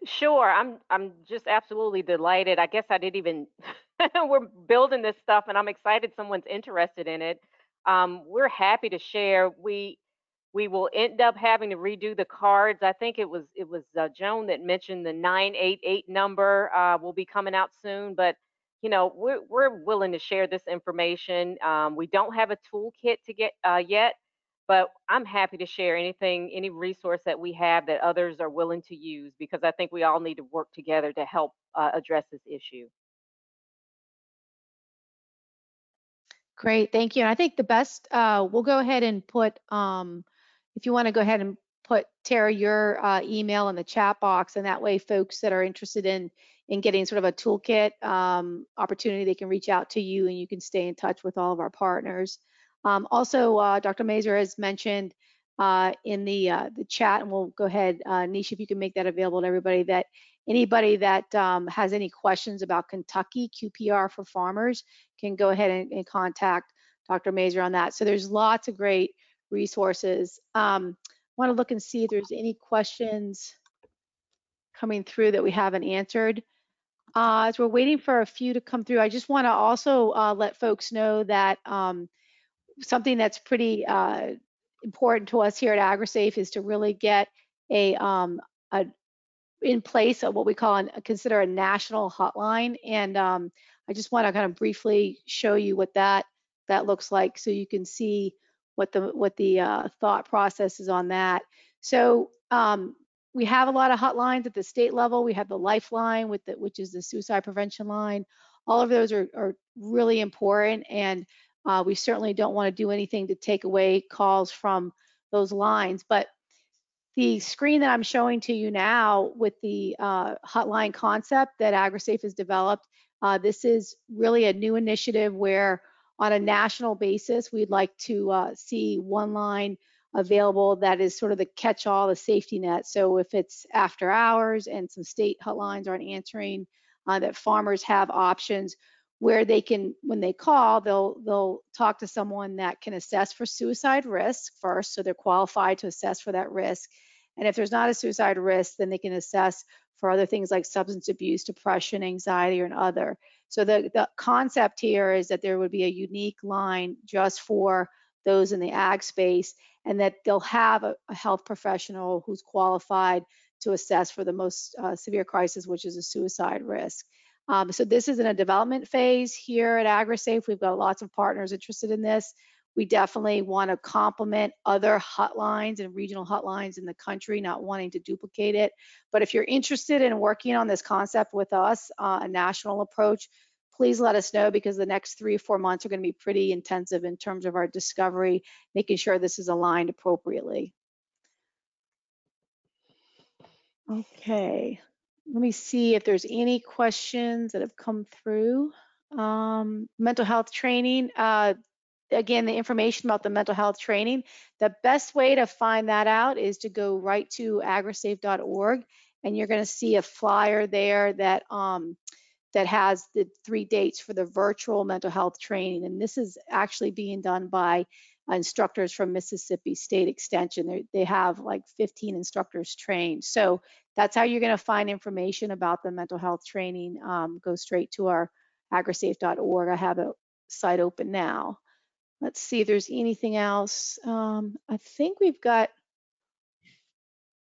Sure, I'm I'm just absolutely delighted. I guess I didn't even. We're building this stuff, and I'm excited someone's interested in it. Um, we're happy to share. We we will end up having to redo the cards. I think it was it was uh, Joan that mentioned the nine eight eight number uh, will be coming out soon. But you know, we're we're willing to share this information. Um, we don't have a toolkit to get uh, yet, but I'm happy to share anything, any resource that we have that others are willing to use, because I think we all need to work together to help uh, address this issue. Great, thank you. And I think the best, uh, we'll go ahead and put, um, if you want to go ahead and put, Tara, your uh, email in the chat box, and that way folks that are interested in in getting sort of a toolkit um, opportunity, they can reach out to you and you can stay in touch with all of our partners. Um, also, uh, Doctor Mazur has mentioned uh, in the uh, the chat, and we'll go ahead, uh, Nisha, if you can make that available to everybody, that anybody that um, has any questions about Kentucky Q P R for farmers can go ahead and, and contact Doctor Mazur on that. So there's lots of great resources. Um, I want to look and see if there's any questions coming through that we haven't answered. Uh, as we're waiting for a few to come through, I just want to also uh, let folks know that um, something that's pretty uh, important to us here at AgriSafe is to really get a, um, a in place of what we call an, consider a national hotline. And um, I just want to kind of briefly show you what that that looks like, so you can see what the what the uh, thought process is on that. So um, we have a lot of hotlines at the state level. We have the Lifeline, with the, which is the suicide prevention line. All of those are, are really important, and uh, we certainly don't want to do anything to take away calls from those lines. But the screen that I'm showing to you now with the uh, hotline concept that AgriSafe has developed, uh, this is really a new initiative where on a national basis, we'd like to uh, see one line available that is sort of the catch-all, the safety net. So if it's after hours and some state hotlines aren't answering, uh, that farmers have options where they can, when they call, they'll they'll talk to someone that can assess for suicide risk first, so they're qualified to assess for that risk. And if there's not a suicide risk, then they can assess for other things like substance abuse, depression, anxiety, or an other. So the, the concept here is that there would be a unique line just for those in the ag space, and that they'll have a, a health professional who's qualified to assess for the most uh, severe crisis, which is a suicide risk. Um, so this is in a development phase here at AgriSafe. We've got lots of partners interested in this. We definitely want to complement other hotlines and regional hotlines in the country, not wanting to duplicate it. But if you're interested in working on this concept with us, uh, a national approach, please let us know, because the next three or four months are going to be pretty intensive in terms of our discovery, making sure this is aligned appropriately. Okay. Let me see if there's any questions that have come through. Um, mental health training. Uh, again, the information about the mental health training, the best way to find that out is to go right to agrisafe dot org, and you're going to see a flyer there that um, that has the three dates for the virtual mental health training. And this is actually being done by instructors from Mississippi State Extension. They, they have like fifteen instructors trained. So that's how you're going to find information about the mental health training. Um, go straight to our agrisafe dot org. I have a site open now. Let's see if there's anything else. Um, I think we've got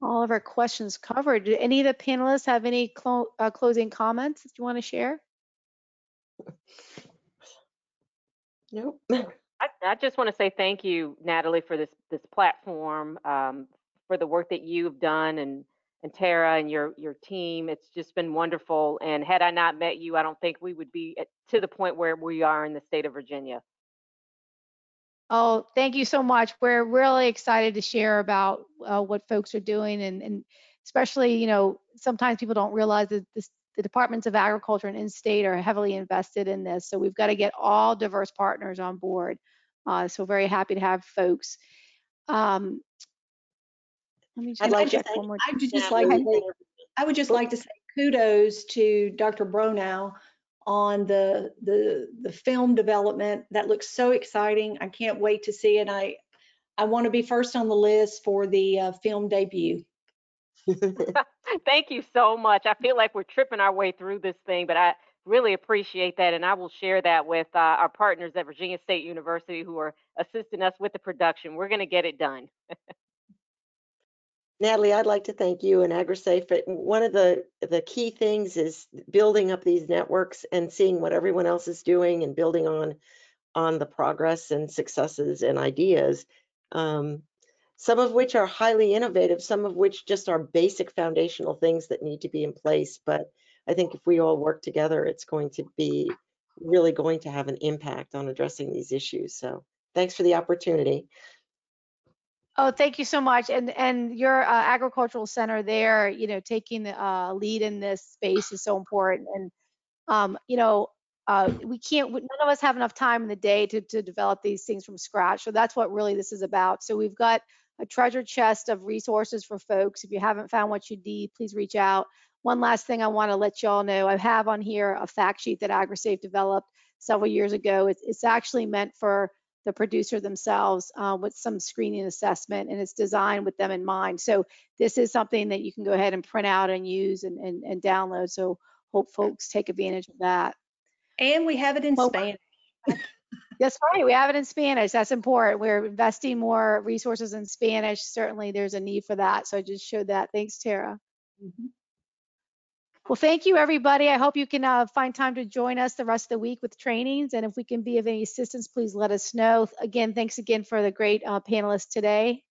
all of our questions covered. Do any of the panelists have any clo uh, closing comments that you want to share? Nope. I, I just want to say thank you, Natalie, for this this platform, um, for the work that you've done, and and Tara and your your team. It's just been wonderful. And had I not met you, I don't think we would be at, to the point where we are in the state of Virginia. Oh, thank you so much. We're really excited to share about uh, what folks are doing, and, and especially, you know, sometimes people don't realize that this, the Departments of Agriculture and in-state are heavily invested in this. So we've got to get all diverse partners on board. Uh, so very happy to have folks. Um, let me just I'd like to say, one more I, would just like to say, I would just like to say kudos to Doctor Bronaugh on the, the the film development. That looks so exciting. I can't wait to see it. I I want to be first on the list for the uh, film debut. Thank you so much. I feel like we're tripping our way through this thing, but I really appreciate that, and I will share that with uh, our partners at Virginia State University who are assisting us with the production. We're going to get it done. Natalie, I'd like to thank you and AgriSafe. But one of the, the key things is building up these networks and seeing what everyone else is doing and building on, on the progress and successes and ideas, um, some of which are highly innovative, some of which just are basic foundational things that need to be in place. But I think if we all work together, it's going to be really going to have an impact on addressing these issues. So thanks for the opportunity. Oh, thank you so much, and and your uh, agricultural center there, you know, taking the uh, lead in this space is so important. And um, you know, uh, we can't, none of us have enough time in the day to to develop these things from scratch. So that's what really this is about. So we've got a treasure chest of resources for folks. If you haven't found what you need, please reach out. One last thing I want to let y'all know, I have on here a fact sheet that AgriSafe developed several years ago. It's, it's actually meant for the producer themselves uh, with some screening assessment, and it's designed with them in mind. So this is something that you can go ahead and print out and use and, and, and download. So hope folks take advantage of that. And we have it in well, Spanish. That's right, we have it in Spanish. That's important. We're investing more resources in Spanish. Certainly there's a need for that. So I just showed that. Thanks, Tara. Mm-hmm. Well, thank you, everybody. I hope you can uh, find time to join us the rest of the week with trainings. And if we can be of any assistance, please let us know. Again, thanks again for the great uh, panelists today.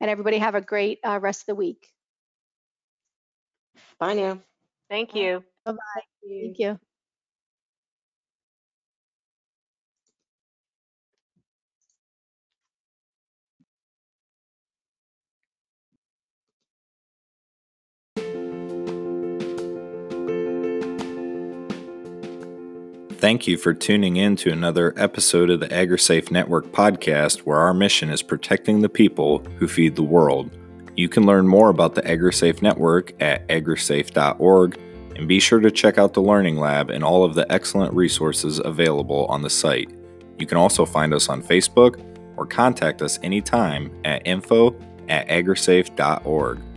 And everybody have a great uh, rest of the week. Bye now. Thank you. Bye-bye. Thank you. Thank you. Thank you for tuning in to another episode of the AgriSafe Network podcast, where our mission is protecting the people who feed the world. You can learn more about the AgriSafe Network at agrisafe dot org, and be sure to check out the Learning Lab and all of the excellent resources available on the site. You can also find us on Facebook or contact us anytime at info at agrisafe dot org.